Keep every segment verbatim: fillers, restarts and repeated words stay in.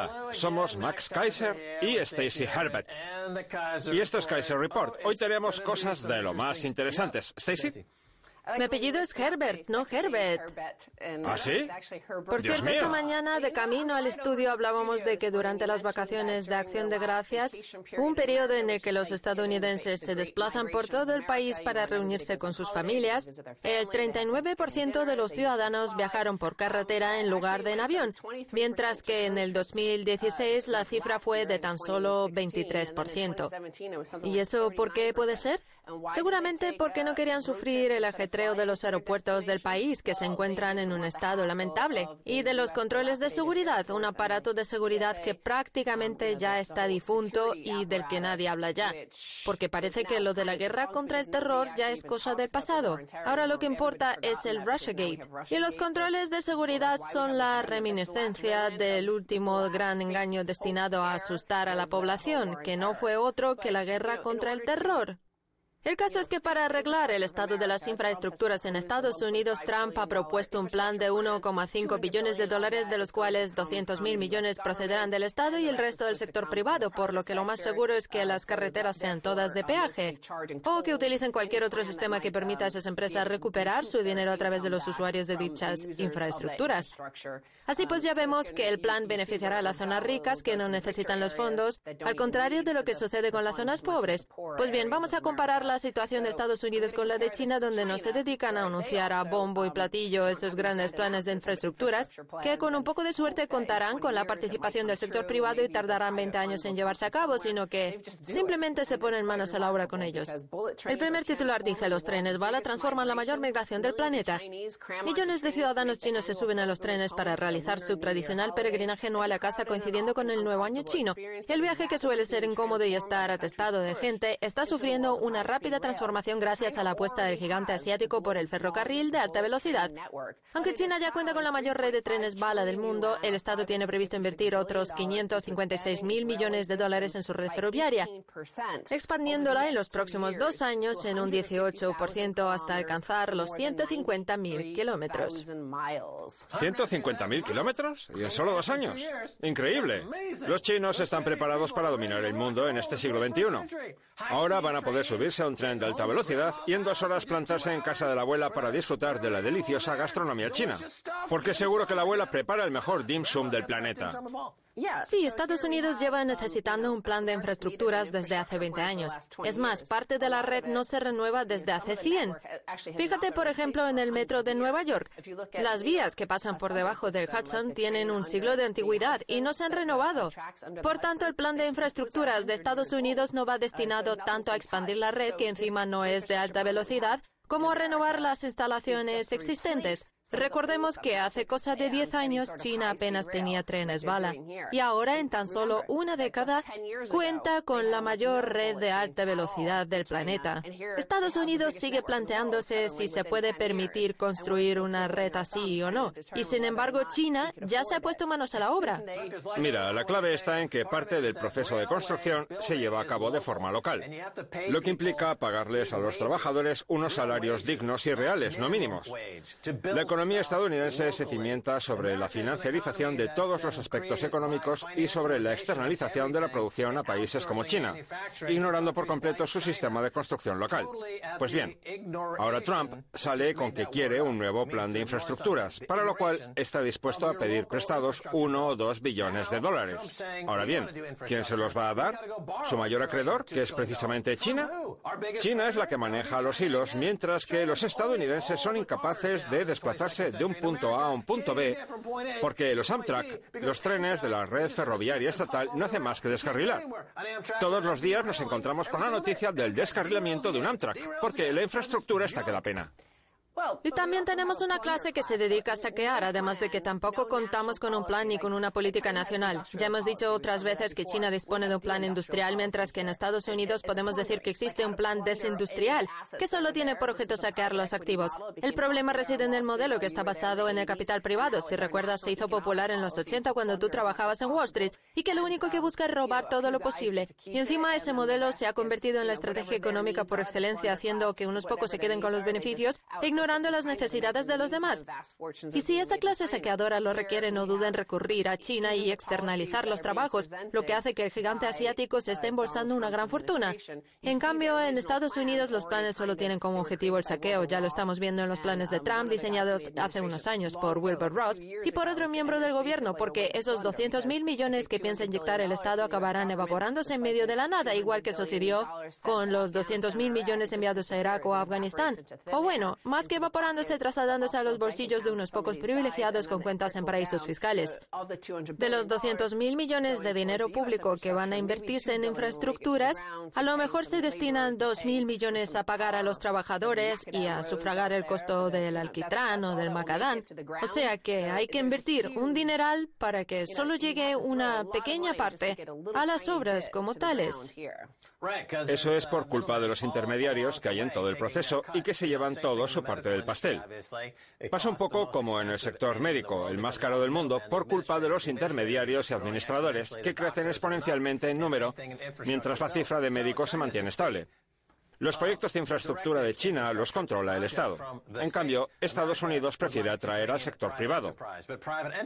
Hola, somos Max Keiser y Stacy Herbert. Y esto es Keiser Report. Hoy tenemos cosas de lo más interesantes. Stacy. Mi apellido es Herbert, no Herbert. ¿Ah, sí? Por cierto, esta mañana de camino al estudio hablábamos de que durante las vacaciones de Acción de Gracias, un periodo en el que los estadounidenses se desplazan por todo el país para reunirse con sus familias, el treinta y nueve por ciento de los ciudadanos viajaron por carretera en lugar de en avión, mientras que en el dos mil dieciséis la cifra fue de tan solo veintitrés por ciento. ¿Y eso por qué puede ser? Seguramente porque no querían sufrir el ajetreo de los aeropuertos del país, que se encuentran en un estado lamentable, y de los controles de seguridad, un aparato de seguridad que prácticamente ya está difunto y del que nadie habla ya, porque parece que lo de la guerra contra el terror ya es cosa del pasado. Ahora lo que importa es el Russiagate, y los controles de seguridad son la reminiscencia del último gran engaño destinado a asustar a la población, que no fue otro que la guerra contra el terror. El caso es que para arreglar el estado de las infraestructuras en Estados Unidos, Trump ha propuesto un plan de uno coma cinco billones de dólares, de los cuales doscientos mil millones procederán del Estado y el resto del sector privado, por lo que lo más seguro es que las carreteras sean todas de peaje o que utilicen cualquier otro sistema que permita a esas empresas recuperar su dinero a través de los usuarios de dichas infraestructuras. Así pues, ya vemos que el plan beneficiará a las zonas ricas que no necesitan los fondos, al contrario de lo que sucede con las zonas pobres. Pues bien, vamos a comparar la situación de Estados Unidos con la de China, donde no se dedican a anunciar a bombo y platillo esos grandes planes de infraestructuras, que con un poco de suerte contarán con la participación del sector privado y tardarán veinte años en llevarse a cabo, sino que simplemente se ponen manos a la obra con ellos. El primer titular dice: los trenes bala transforman la mayor migración del planeta. Millones de ciudadanos chinos se suben a los trenes para realizar su tradicional peregrinaje anual a casa, coincidiendo con el nuevo año chino. El viaje, que suele ser incómodo y estar atestado de gente, está sufriendo una rápida Rápida transformación gracias a la apuesta del gigante asiático por el ferrocarril de alta velocidad. Aunque China ya cuenta con la mayor red de trenes bala del mundo, el Estado tiene previsto invertir otros quinientos cincuenta y seis mil millones de dólares en su red ferroviaria, expandiéndola en los próximos dos años en un dieciocho por ciento hasta alcanzar los ciento cincuenta mil kilómetros. ¿ciento cincuenta mil kilómetros? ¿Y en solo dos años? ¡Increíble! Los chinos están preparados para dominar el mundo en este siglo veintiuno. Ahora van a poder subirse a un tren de alta velocidad y en dos horas plantarse en casa de la abuela para disfrutar de la deliciosa gastronomía china, porque seguro que la abuela prepara el mejor dim sum del planeta. Sí, Estados Unidos lleva necesitando un plan de infraestructuras desde hace veinte años. Es más, parte de la red no se renueva desde hace cien. Fíjate, por ejemplo, en el metro de Nueva York. Las vías que pasan por debajo del Hudson tienen un siglo de antigüedad y no se han renovado. Por tanto, el plan de infraestructuras de Estados Unidos no va destinado tanto a expandir la red, que encima no es de alta velocidad, como a renovar las instalaciones existentes. Recordemos que hace cosa de diez años China apenas tenía trenes bala y ahora en tan solo una década cuenta con la mayor red de alta velocidad del planeta. Estados Unidos sigue planteándose si se puede permitir construir una red así o no, y sin embargo China ya se ha puesto manos a la obra. Mira, la clave está en que parte del proceso de construcción se lleva a cabo de forma local, lo que implica pagarles a los trabajadores unos salarios dignos y reales, no mínimos. La La economía estadounidense se cimienta sobre la financiarización de todos los aspectos económicos y sobre la externalización de la producción a países como China, ignorando por completo su sistema de construcción local. Pues bien, ahora Trump sale con que quiere un nuevo plan de infraestructuras, para lo cual está dispuesto a pedir prestados uno o dos billones de dólares. Ahora bien, ¿quién se los va a dar? ¿Su mayor acreedor, que es precisamente China? China es la que maneja los hilos, mientras que los estadounidenses son incapaces de desplazarse de un punto A a un punto B, porque los Amtrak, los trenes de la red ferroviaria estatal, no hacen más que descarrilar. Todos los días nos encontramos con la noticia del descarrilamiento de un Amtrak, porque la infraestructura está que da pena. Y también tenemos una clase que se dedica a saquear, además de que tampoco contamos con un plan ni con una política nacional. Ya hemos dicho otras veces que China dispone de un plan industrial, mientras que en Estados Unidos podemos decir que existe un plan desindustrial, que solo tiene por objeto saquear los activos. El problema reside en el modelo, que está basado en el capital privado. Si recuerdas, se hizo popular en los ochenta cuando tú trabajabas en Wall Street, y que lo único que busca es robar todo lo posible. Y encima ese modelo se ha convertido en la estrategia económica por excelencia, haciendo que unos pocos se queden con los beneficios, ignorando ignorando las necesidades de los demás. Y si esta clase saqueadora lo requiere, no duden en recurrir a China y externalizar los trabajos, lo que hace que el gigante asiático se esté embolsando una gran fortuna. En cambio, en Estados Unidos los planes solo tienen como objetivo el saqueo. Ya lo estamos viendo en los planes de Trump, diseñados hace unos años por Wilbur Ross y por otro miembro del gobierno, porque esos doscientos mil millones que piensa inyectar el Estado acabarán evaporándose en medio de la nada, igual que sucedió con los doscientos mil millones enviados a Irak o a Afganistán. O bueno, más que evaporándose, trasladándose a los bolsillos de unos pocos privilegiados con cuentas en paraísos fiscales. De los doscientos mil millones de dinero público que van a invertirse en infraestructuras, a lo mejor se destinan dos mil millones a pagar a los trabajadores y a sufragar el costo del alquitrán o del macadán. O sea que hay que invertir un dineral para que solo llegue una pequeña parte a las obras como tales. Eso es por culpa de los intermediarios que hay en todo el proceso y que se llevan todo su parte del pastel. Pasa un poco como en el sector médico, el más caro del mundo, por culpa de los intermediarios y administradores, que crecen exponencialmente en número, mientras la cifra de médicos se mantiene estable. Los proyectos de infraestructura de China los controla el Estado. En cambio, Estados Unidos prefiere atraer al sector privado.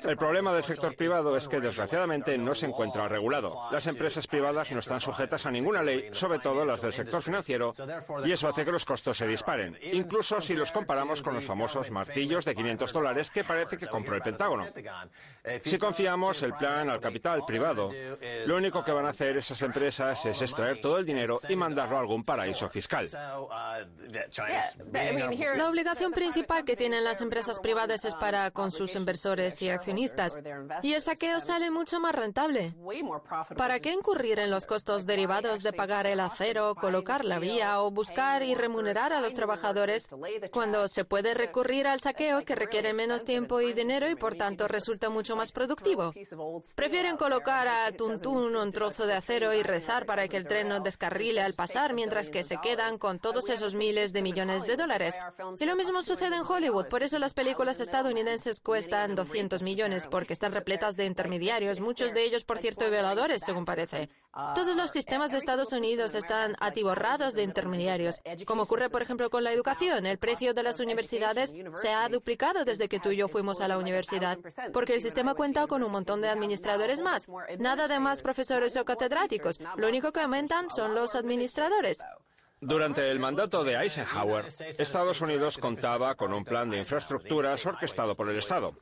El problema del sector privado es que, desgraciadamente, no se encuentra regulado. Las empresas privadas no están sujetas a ninguna ley, sobre todo las del sector financiero, y eso hace que los costos se disparen, incluso si los comparamos con los famosos martillos de quinientos dólares que parece que compró el Pentágono. Si confiamos el plan al capital privado, lo único que van a hacer esas empresas es extraer todo el dinero y mandarlo a algún paraíso fiscal. La obligación principal que tienen las empresas privadas es para con sus inversores y accionistas, y el saqueo sale mucho más rentable. ¿Para qué incurrir en los costos derivados de pagar el acero, colocar la vía o buscar y remunerar a los trabajadores cuando se puede recurrir al saqueo, que requiere menos tiempo y dinero y por tanto resulta mucho más productivo? Prefieren colocar a tuntún un trozo de acero y rezar para que el tren no descarrile al pasar, mientras que se queda quedan con todos esos miles de millones de dólares. Y lo mismo sucede en Hollywood. Por eso las películas estadounidenses cuestan doscientos millones, porque están repletas de intermediarios, muchos de ellos, por cierto, violadores, según parece. Todos los sistemas de Estados Unidos están atiborrados de intermediarios, como ocurre, por ejemplo, con la educación. El precio de las universidades se ha duplicado desde que tú y yo fuimos a la universidad, porque el sistema cuenta con un montón de administradores más. Nada de más profesores o catedráticos. Lo único que aumentan son los administradores. Durante el mandato de Eisenhower, Estados Unidos contaba con un plan de infraestructuras orquestado por el Estado,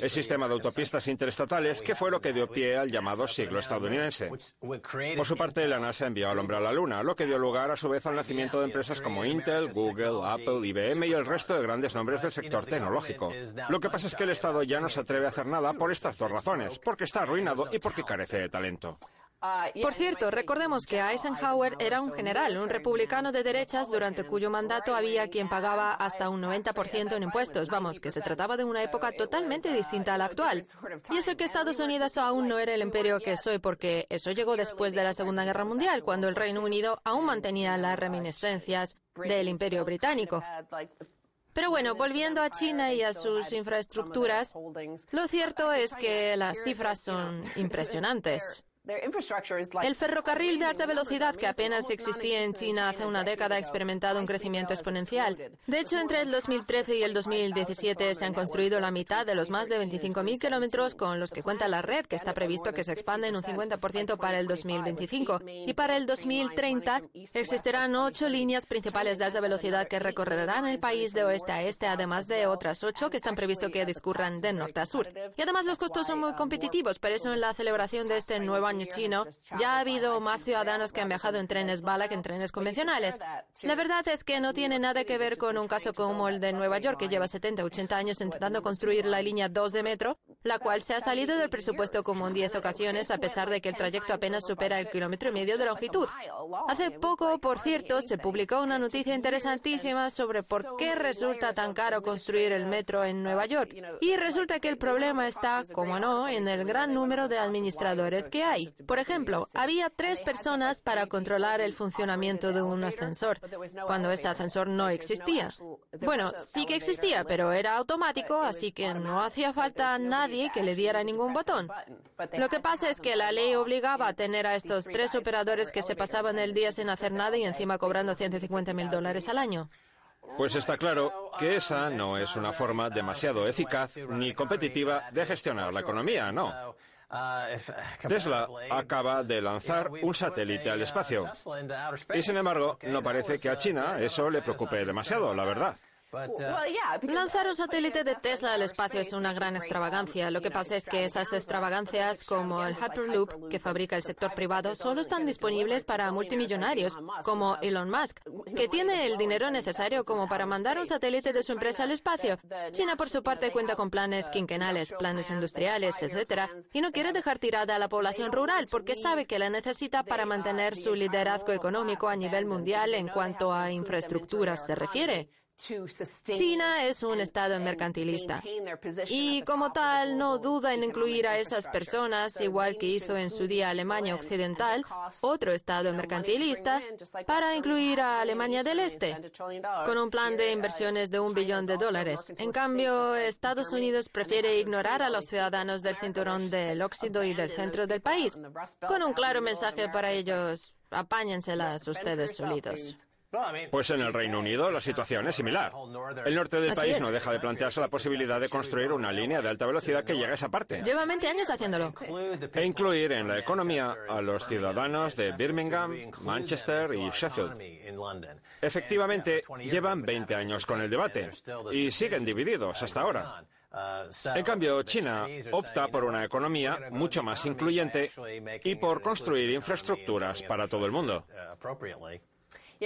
el sistema de autopistas interestatales, que fue lo que dio pie al llamado siglo estadounidense. Por su parte, la NASA envió al hombre a la Luna, lo que dio lugar a su vez al nacimiento de empresas como Intel, Google, Apple, I B M y el resto de grandes nombres del sector tecnológico. Lo que pasa es que el Estado ya no se atreve a hacer nada por estas dos razones, porque está arruinado y porque carece de talento. Por cierto, recordemos que Eisenhower era un general, un republicano de derechas, durante cuyo mandato había quien pagaba hasta un noventa por ciento en impuestos. Vamos, que se trataba de una época totalmente distinta a la actual. Y es el que Estados Unidos aún no era el imperio que es hoy, porque eso llegó después de la Segunda Guerra Mundial, cuando el Reino Unido aún mantenía las reminiscencias del imperio británico. Pero bueno, volviendo a China y a sus infraestructuras, lo cierto es que las cifras son impresionantes. El ferrocarril de alta velocidad, que apenas existía en China hace una década, ha experimentado un crecimiento exponencial. De hecho, entre el dos mil trece y el dos mil diecisiete se han construido la mitad de los más de veinticinco mil kilómetros con los que cuenta la red, que está previsto que se expanda en un cincuenta por ciento para el dos mil veinticinco. Y para el dos mil treinta existirán ocho líneas principales de alta velocidad que recorrerán el país de oeste a este, además de otras ocho que están previsto que discurran de norte a sur. Y además los costos son muy competitivos, por eso en la celebración de este nuevo año chino, ya ha habido más ciudadanos que han viajado en trenes bala que en trenes convencionales. La verdad es que no tiene nada que ver con un caso como el de Nueva York, que lleva setenta u ochenta años intentando construir la línea dos de metro, la cual se ha salido del presupuesto como en diez ocasiones, a pesar de que el trayecto apenas supera el kilómetro y medio de longitud. Hace poco, por cierto, se publicó una noticia interesantísima sobre por qué resulta tan caro construir el metro en Nueva York. Y resulta que el problema está, como no, en el gran número de administradores que hay. Por ejemplo, había tres personas para controlar el funcionamiento de un ascensor, cuando ese ascensor no existía. Bueno, sí que existía, pero era automático, así que no hacía falta nadie que le diera ningún botón. Lo que pasa es que la ley obligaba a tener a estos tres operadores que se pasaban el día sin hacer nada y encima cobrando ciento cincuenta mil dólares al año. Pues está claro que esa no es una forma demasiado eficaz ni competitiva de gestionar la economía, no. Tesla acaba de lanzar un satélite al espacio y, sin embargo, no parece que a China eso le preocupe demasiado, la verdad. Lanzar un satélite de Tesla al espacio es una gran extravagancia. Lo que pasa es que esas extravagancias, como el Hyperloop que fabrica el sector privado, solo están disponibles para multimillonarios como Elon Musk, que tiene el dinero necesario como para mandar un satélite de su empresa al espacio. China, por su parte, cuenta con planes quinquenales, planes industriales, etcétera, y no quiere dejar tirada a la población rural porque sabe que la necesita para mantener su liderazgo económico a nivel mundial en cuanto a infraestructuras se refiere. China es un Estado mercantilista y, como tal, no duda en incluir a esas personas, igual que hizo en su día Alemania Occidental, otro Estado mercantilista, para incluir a Alemania del Este, con un plan de inversiones de un billón de dólares. En cambio, Estados Unidos prefiere ignorar a los ciudadanos del cinturón del óxido y del centro del país, con un claro mensaje para ellos: apáñenselas ustedes solitos. Pues en el Reino Unido la situación es similar. El norte del país no deja de plantearse la posibilidad de construir una línea de alta velocidad que llegue a esa parte. Lleva veinte años haciéndolo. E incluir en la economía a los ciudadanos de Birmingham, Manchester y Sheffield. Efectivamente, llevan veinte años con el debate y siguen divididos hasta ahora. En cambio, China opta por una economía mucho más incluyente y por construir infraestructuras para todo el mundo.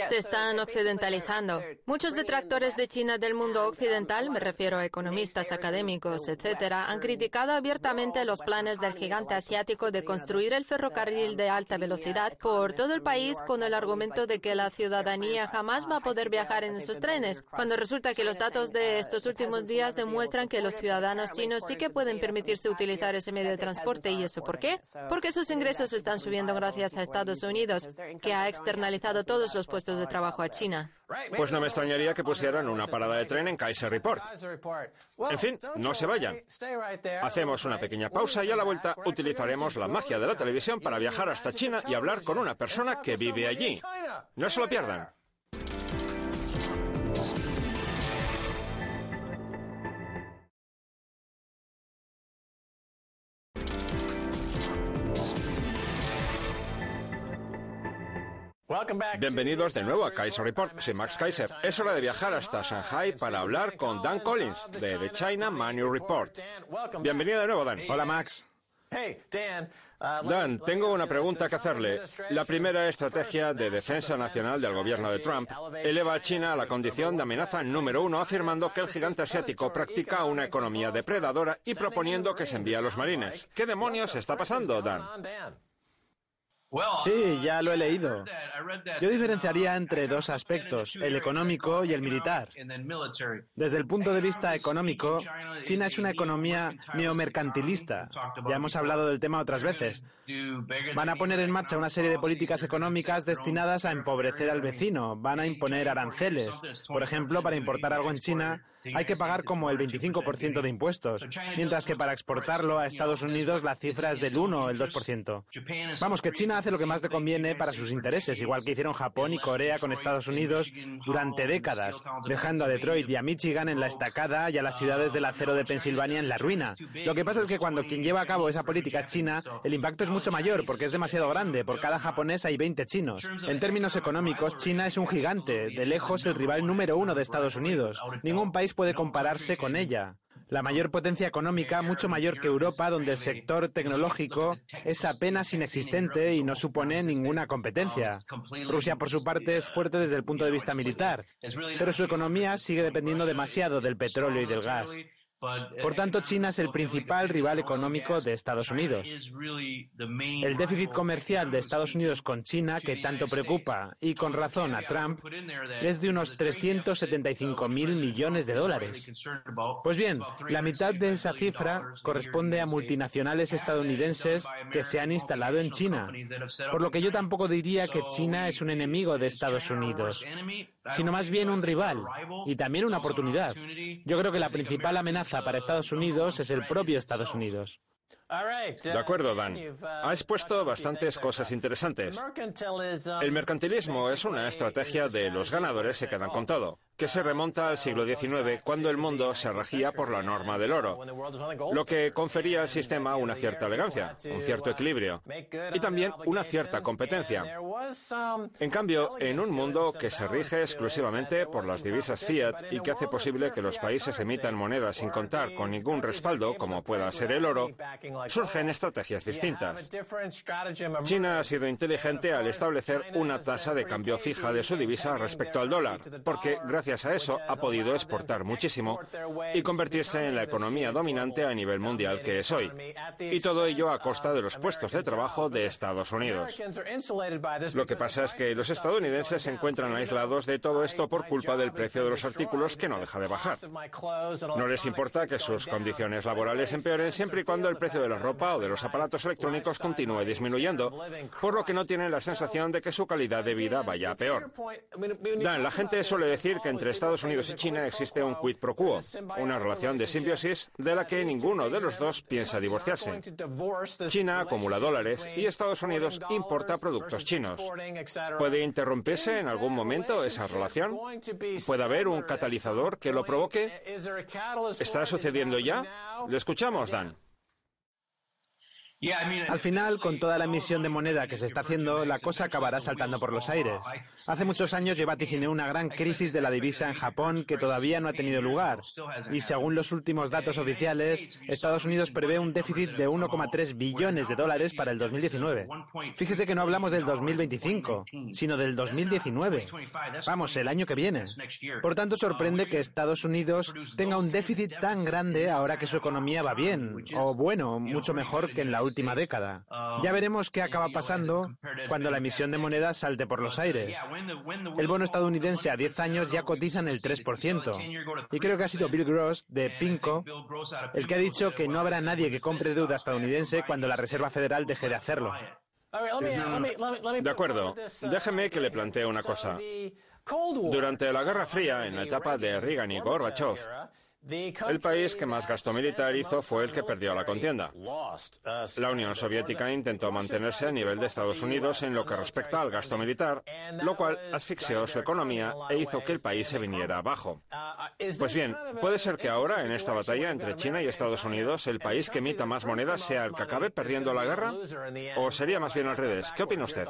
Se están occidentalizando. Muchos detractores de China del mundo occidental, me refiero a economistas, académicos, etcétera, han criticado abiertamente los planes del gigante asiático de construir el ferrocarril de alta velocidad por todo el país con el argumento de que la ciudadanía jamás va a poder viajar en esos trenes, cuando resulta que los datos de estos últimos días demuestran que los ciudadanos chinos sí que pueden permitirse utilizar ese medio de transporte. ¿Y eso por qué? Porque sus ingresos están subiendo gracias a Estados Unidos, que ha externalizado todos los puestos de trabajo a China. Pues no me extrañaría que pusieran una parada de tren en Keiser Report. En fin, no se vayan. Hacemos una pequeña pausa y a la vuelta utilizaremos la magia de la televisión para viajar hasta China y hablar con una persona que vive allí. No se lo pierdan. Bienvenidos de nuevo a Keiser Report. Soy Max Keiser. Es hora de viajar hasta Shanghai para hablar con Dan Collins, de The China Money Report. Bienvenido de nuevo, Dan. Hola, Max. Dan, tengo una pregunta que hacerle. La primera estrategia de defensa nacional del gobierno de Trump eleva a China a la condición de amenaza número uno, afirmando que el gigante asiático practica una economía depredadora y proponiendo que se envíe a los marines. ¿Qué demonios está pasando, Dan? Sí, ya lo he leído. Yo diferenciaría entre dos aspectos, el económico y el militar. Desde el punto de vista económico, China es una economía neomercantilista. Ya hemos hablado del tema otras veces. Van a poner en marcha una serie de políticas económicas destinadas a empobrecer al vecino. Van a imponer aranceles. Por ejemplo, para importar algo en China hay que pagar como el veinticinco por ciento de impuestos, mientras que para exportarlo a Estados Unidos la cifra es del uno o el dos por ciento. Vamos, que China hace lo que más le conviene para sus intereses, igual que hicieron Japón y Corea con Estados Unidos durante décadas, dejando a Detroit y a Michigan en la estacada y a las ciudades del acero de Pensilvania en la ruina. Lo que pasa es que cuando quien lleva a cabo esa política es China, el impacto es mucho mayor porque es demasiado grande. Por cada japonés hay veinte chinos. En términos económicos, China es un gigante, de lejos el rival número uno de Estados Unidos. Ningún país puede compararse con ella. La mayor potencia económica, mucho mayor que Europa, donde el sector tecnológico es apenas inexistente y no supone ninguna competencia. Rusia, por su parte, es fuerte desde el punto de vista militar, pero su economía sigue dependiendo demasiado del petróleo y del gas. Por tanto, China es el principal rival económico de Estados Unidos. El déficit comercial de Estados Unidos con China, que tanto preocupa, y con razón a Trump, es de unos trescientos setenta y cinco mil millones de dólares. Pues bien, la mitad de esa cifra corresponde a multinacionales estadounidenses que se han instalado en China, por lo que yo tampoco diría que China es un enemigo de Estados Unidos, sino más bien un rival y también una oportunidad. Yo creo que la principal amenaza para Estados Unidos es el propio Estados Unidos. De acuerdo, Dan. Has puesto bastantes cosas interesantes. El mercantilismo es una estrategia de los ganadores se quedan con todo. que se remonta al siglo diecinueve, cuando el mundo se regía por la norma del oro, lo que confería al sistema una cierta elegancia, un cierto equilibrio y también una cierta competencia. En cambio, en un mundo que se rige exclusivamente por las divisas fiat y que hace posible que los países emitan monedas sin contar con ningún respaldo, como pueda ser el oro, surgen estrategias distintas. China ha sido inteligente al establecer una tasa de cambio fija de su divisa respecto al dólar, porque gracias a eso ha podido exportar muchísimo y convertirse en la economía dominante a nivel mundial que es hoy, y todo ello a costa de los puestos de trabajo de Estados Unidos. Lo que pasa es que los estadounidenses se encuentran aislados de todo esto por culpa del precio de los artículos, que no deja de bajar. No les importa que sus condiciones laborales empeoren siempre y cuando el precio de la ropa o de los aparatos electrónicos continúe disminuyendo, por lo que no tienen la sensación de que su calidad de vida vaya a peor. Dan, la gente suele decir que entre Estados Unidos y China existe un quid pro quo, una relación de simbiosis de la que ninguno de los dos piensa divorciarse. China acumula dólares y Estados Unidos importa productos chinos. ¿Puede interrumpirse en algún momento esa relación? ¿Puede haber un catalizador que lo provoque? ¿Está sucediendo ya? Lo escuchamos, Dan. Al final, con toda la emisión de moneda que se está haciendo, la cosa acabará saltando por los aires. Hace muchos años yo vaticiné una gran crisis de la divisa en Japón que todavía no ha tenido lugar. Y según los últimos datos oficiales, Estados Unidos prevé un déficit de uno coma tres billones de dólares para el dos mil diecinueve. Fíjese que no hablamos del dos mil veinticinco, sino del dos mil diecinueve. Vamos, el año que viene. Por tanto, sorprende que Estados Unidos tenga un déficit tan grande ahora que su economía va bien, o bueno, mucho mejor que en la última. última década. Ya veremos qué acaba pasando cuando la emisión de moneda salte por los aires. El bono estadounidense a diez años ya cotiza en el tres por ciento. Y creo que ha sido Bill Gross, de Pimco, el que ha dicho que no habrá nadie que compre deuda estadounidense cuando la Reserva Federal deje de hacerlo. De acuerdo. Déjeme que le plantee una cosa. Durante la Guerra Fría, en la etapa de Reagan y Gorbachev, el país que más gasto militar hizo fue el que perdió la contienda. La Unión Soviética intentó mantenerse a nivel de Estados Unidos en lo que respecta al gasto militar, lo cual asfixió su economía e hizo que el país se viniera abajo. Pues bien, puede ser que ahora, en esta batalla entre China y Estados Unidos, el país que emita más monedas sea el que acabe perdiendo la guerra, o sería más bien al revés. ¿Qué opina usted?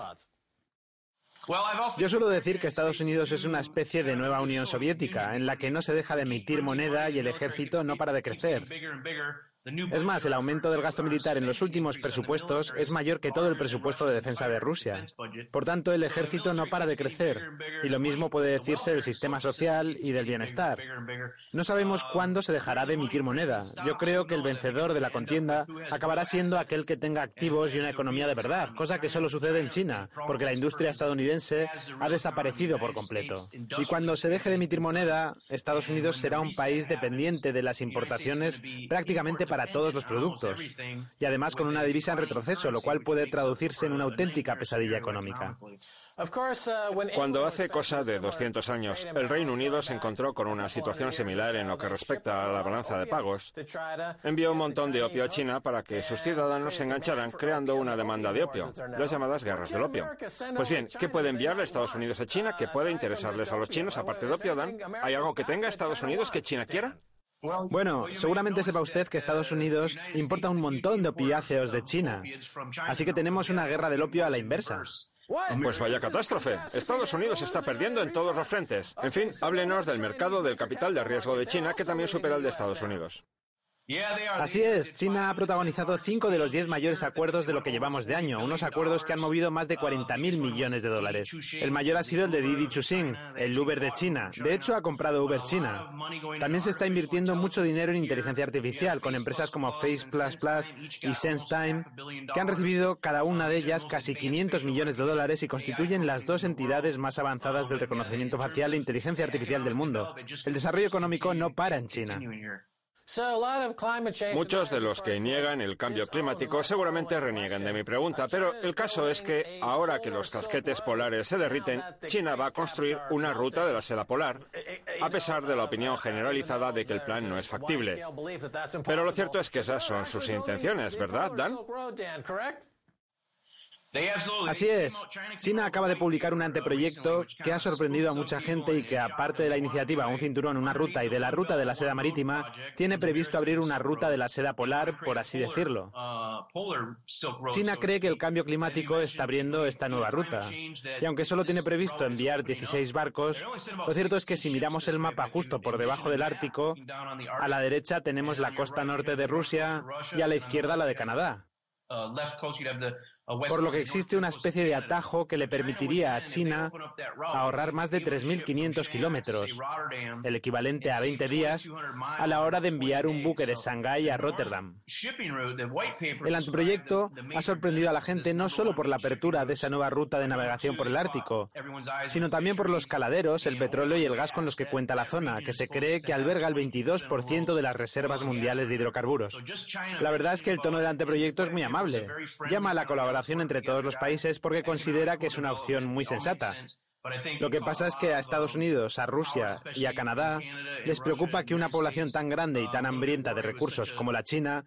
Yo suelo decir que Estados Unidos es una especie de nueva Unión Soviética, en la que no se deja de emitir moneda y el ejército no para de crecer. Es más, el aumento del gasto militar en los últimos presupuestos es mayor que todo el presupuesto de defensa de Rusia. Por tanto, el ejército no para de crecer, y lo mismo puede decirse del sistema social y del bienestar. No sabemos cuándo se dejará de emitir moneda. Yo creo que el vencedor de la contienda acabará siendo aquel que tenga activos y una economía de verdad, cosa que solo sucede en China, porque la industria estadounidense ha desaparecido por completo. Y cuando se deje de emitir moneda, Estados Unidos será un país dependiente de las importaciones prácticamente para todos los productos, y además con una divisa en retroceso, lo cual puede traducirse en una auténtica pesadilla económica. Cuando hace cosa de doscientos años el Reino Unido se encontró con una situación similar en lo que respecta a la balanza de pagos, envió un montón de opio a China para que sus ciudadanos se engancharan, creando una demanda de opio, las llamadas guerras del opio. Pues bien, ¿qué puede enviarle Estados Unidos a China que pueda interesarles a los chinos aparte de opio, Dan? ¿Hay algo que tenga Estados Unidos que China quiera? Bueno, seguramente sepa usted que Estados Unidos importa un montón de opiáceos de China, así que tenemos una guerra del opio a la inversa. Pues vaya catástrofe. Estados Unidos está perdiendo en todos los frentes. En fin, háblenos del mercado del capital de riesgo de China, que también supera el de Estados Unidos. Así es, China ha protagonizado cinco de los diez mayores acuerdos de lo que llevamos de año, unos acuerdos que han movido más de cuarenta mil millones de dólares. El mayor ha sido el de Didi Chuxing, el Uber de China. De hecho, ha comprado Uber China. También se está invirtiendo mucho dinero en inteligencia artificial, con empresas como Face plus plus y SenseTime, que han recibido cada una de ellas casi quinientos millones de dólares y constituyen las dos entidades más avanzadas del reconocimiento facial e inteligencia artificial del mundo. El desarrollo económico no para en China. Muchos de los que niegan el cambio climático seguramente reniegan de mi pregunta, pero el caso es que ahora que los casquetes polares se derriten, China va a construir una ruta de la seda polar, a pesar de la opinión generalizada de que el plan no es factible. Pero lo cierto es que esas son sus intenciones, ¿verdad, Dan? Así es. China acaba de publicar un anteproyecto que ha sorprendido a mucha gente y que, aparte de la iniciativa Un Cinturón, Una Ruta y de la Ruta de la Seda Marítima, tiene previsto abrir una Ruta de la Seda Polar, por así decirlo. China cree que el cambio climático está abriendo esta nueva ruta. Y aunque solo tiene previsto enviar dieciséis barcos, lo cierto es que si miramos el mapa justo por debajo del Ártico, a la derecha tenemos la costa norte de Rusia y a la izquierda la de Canadá. Por lo que existe una especie de atajo que le permitiría a China ahorrar más de tres mil quinientos kilómetros, el equivalente a veinte días, a la hora de enviar un buque de Shanghái a Rotterdam. El anteproyecto ha sorprendido a la gente no solo por la apertura de esa nueva ruta de navegación por el Ártico, sino también por los caladeros, el petróleo y el gas con los que cuenta la zona, que se cree que alberga el veintidós por ciento de las reservas mundiales de hidrocarburos. La verdad es que el tono del anteproyecto es muy amable. Llama a la colaboración entre todos los países porque considera que es una opción muy sensata. Lo que pasa es que a Estados Unidos, a Rusia y a Canadá les preocupa que una población tan grande y tan hambrienta de recursos como la China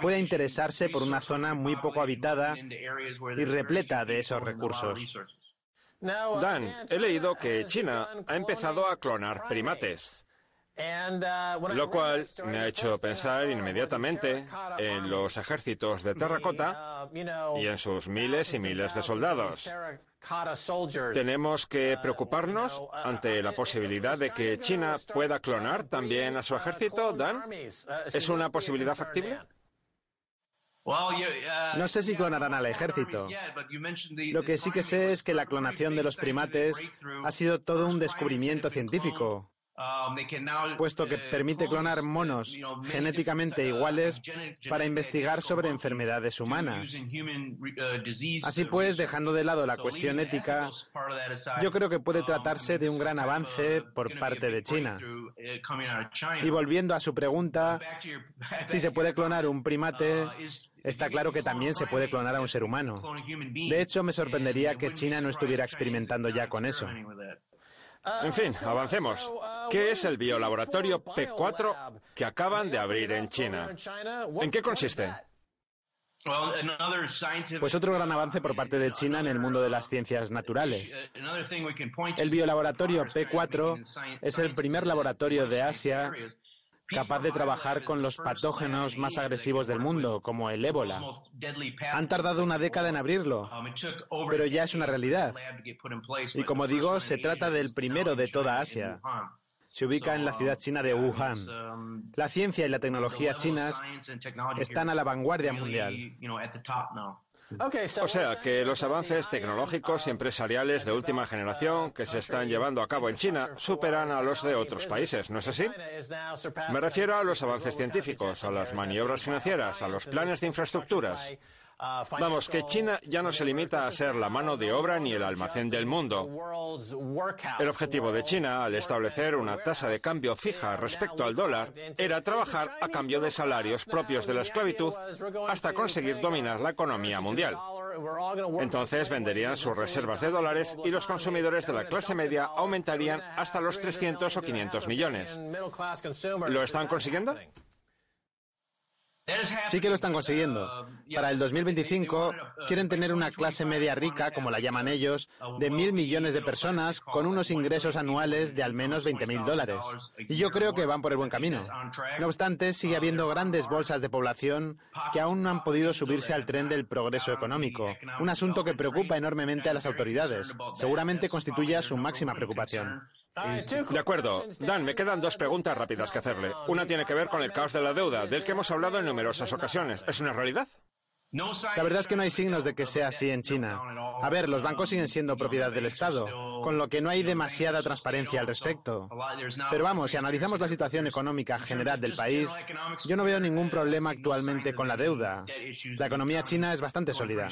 pueda interesarse por una zona muy poco habitada y repleta de esos recursos. Dan, he leído que China ha empezado a clonar primates, lo cual me ha hecho pensar inmediatamente en los ejércitos de terracota y en sus miles y miles de soldados. Tenemos que preocuparnos ante la posibilidad de que China pueda clonar también a su ejército, Dan. ¿Es una posibilidad factible? No sé si clonarán al ejército. Lo que sí que sé es que la clonación de los primates ha sido todo un descubrimiento científico, puesto que permite clonar monos genéticamente iguales para investigar sobre enfermedades humanas. Así pues, dejando de lado la cuestión ética, yo creo que puede tratarse de un gran avance por parte de China. Y volviendo a su pregunta, si se puede clonar un primate, está claro que también se puede clonar a un ser humano. De hecho, me sorprendería que China no estuviera experimentando ya con eso. En fin, avancemos. ¿Qué es el biolaboratorio P cuatro que acaban de abrir en China? ¿En qué consiste? Pues otro gran avance por parte de China en el mundo de las ciencias naturales. El biolaboratorio P cuatro es el primer laboratorio de Asia capaz de trabajar con los patógenos más agresivos del mundo, como el ébola. Han tardado una década en abrirlo, pero ya es una realidad. Y como digo, se trata del primero de toda Asia. Se ubica en la ciudad china de Wuhan. La ciencia y la tecnología chinas están a la vanguardia mundial. O sea, que los avances tecnológicos y empresariales de última generación que se están llevando a cabo en China superan a los de otros países, ¿no es así? Me refiero a los avances científicos, a las maniobras financieras, a los planes de infraestructuras. Vamos, que China ya no se limita a ser la mano de obra ni el almacén del mundo. El objetivo de China, al establecer una tasa de cambio fija respecto al dólar, era trabajar a cambio de salarios propios de la esclavitud hasta conseguir dominar la economía mundial. Entonces venderían sus reservas de dólares y los consumidores de la clase media aumentarían hasta los trescientos o quinientos millones. ¿Lo están consiguiendo? Sí que lo están consiguiendo. Para el dos mil veinticinco quieren tener una clase media rica, como la llaman ellos, de mil millones de personas con unos ingresos anuales de al menos veinte mil dólares. Y yo creo que van por el buen camino. No obstante, sigue habiendo grandes bolsas de población que aún no han podido subirse al tren del progreso económico, un asunto que preocupa enormemente a las autoridades. Seguramente constituya su máxima preocupación. De acuerdo. Dan, me quedan dos preguntas rápidas que hacerle. Una tiene que ver con el caos de la deuda, del que hemos hablado en numerosas ocasiones. ¿Es una realidad? La verdad es que no hay signos de que sea así en China. A ver, los bancos siguen siendo propiedad del Estado, con lo que no hay demasiada transparencia al respecto. Pero vamos, si analizamos la situación económica general del país, yo no veo ningún problema actualmente con la deuda. La economía china es bastante sólida.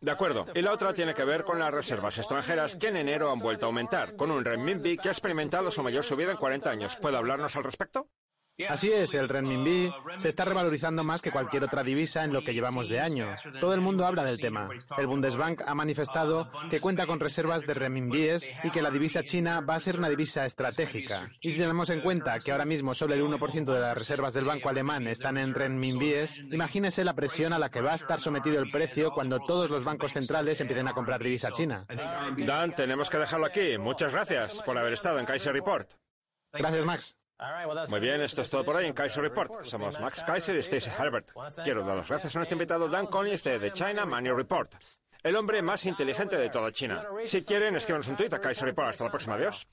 De acuerdo. Y la otra tiene que ver con las reservas extranjeras, que en enero han vuelto a aumentar, con un renminbi que ha experimentado su mayor subida en cuarenta años. ¿Puede hablarnos al respecto? Así es, el renminbi se está revalorizando más que cualquier otra divisa en lo que llevamos de año. Todo el mundo habla del tema. El Bundesbank ha manifestado que cuenta con reservas de renminbíes y que la divisa china va a ser una divisa estratégica. Y si tenemos en cuenta que ahora mismo solo el uno por ciento de las reservas del banco alemán están en renminbíes, imagínese la presión a la que va a estar sometido el precio cuando todos los bancos centrales empiecen a comprar divisa china. Dan, tenemos que dejarlo aquí. Muchas gracias por haber estado en Keiser Report. Gracias, Max. Muy bien, esto es todo por hoy en Keiser Report. Somos Max Keiser y Stacy Herbert. Quiero dar las gracias a nuestro invitado Dan Collins de The China Money Report, el hombre más inteligente de toda China. Si quieren, escríbanos un tuit a Keiser Report. Hasta la próxima, adiós.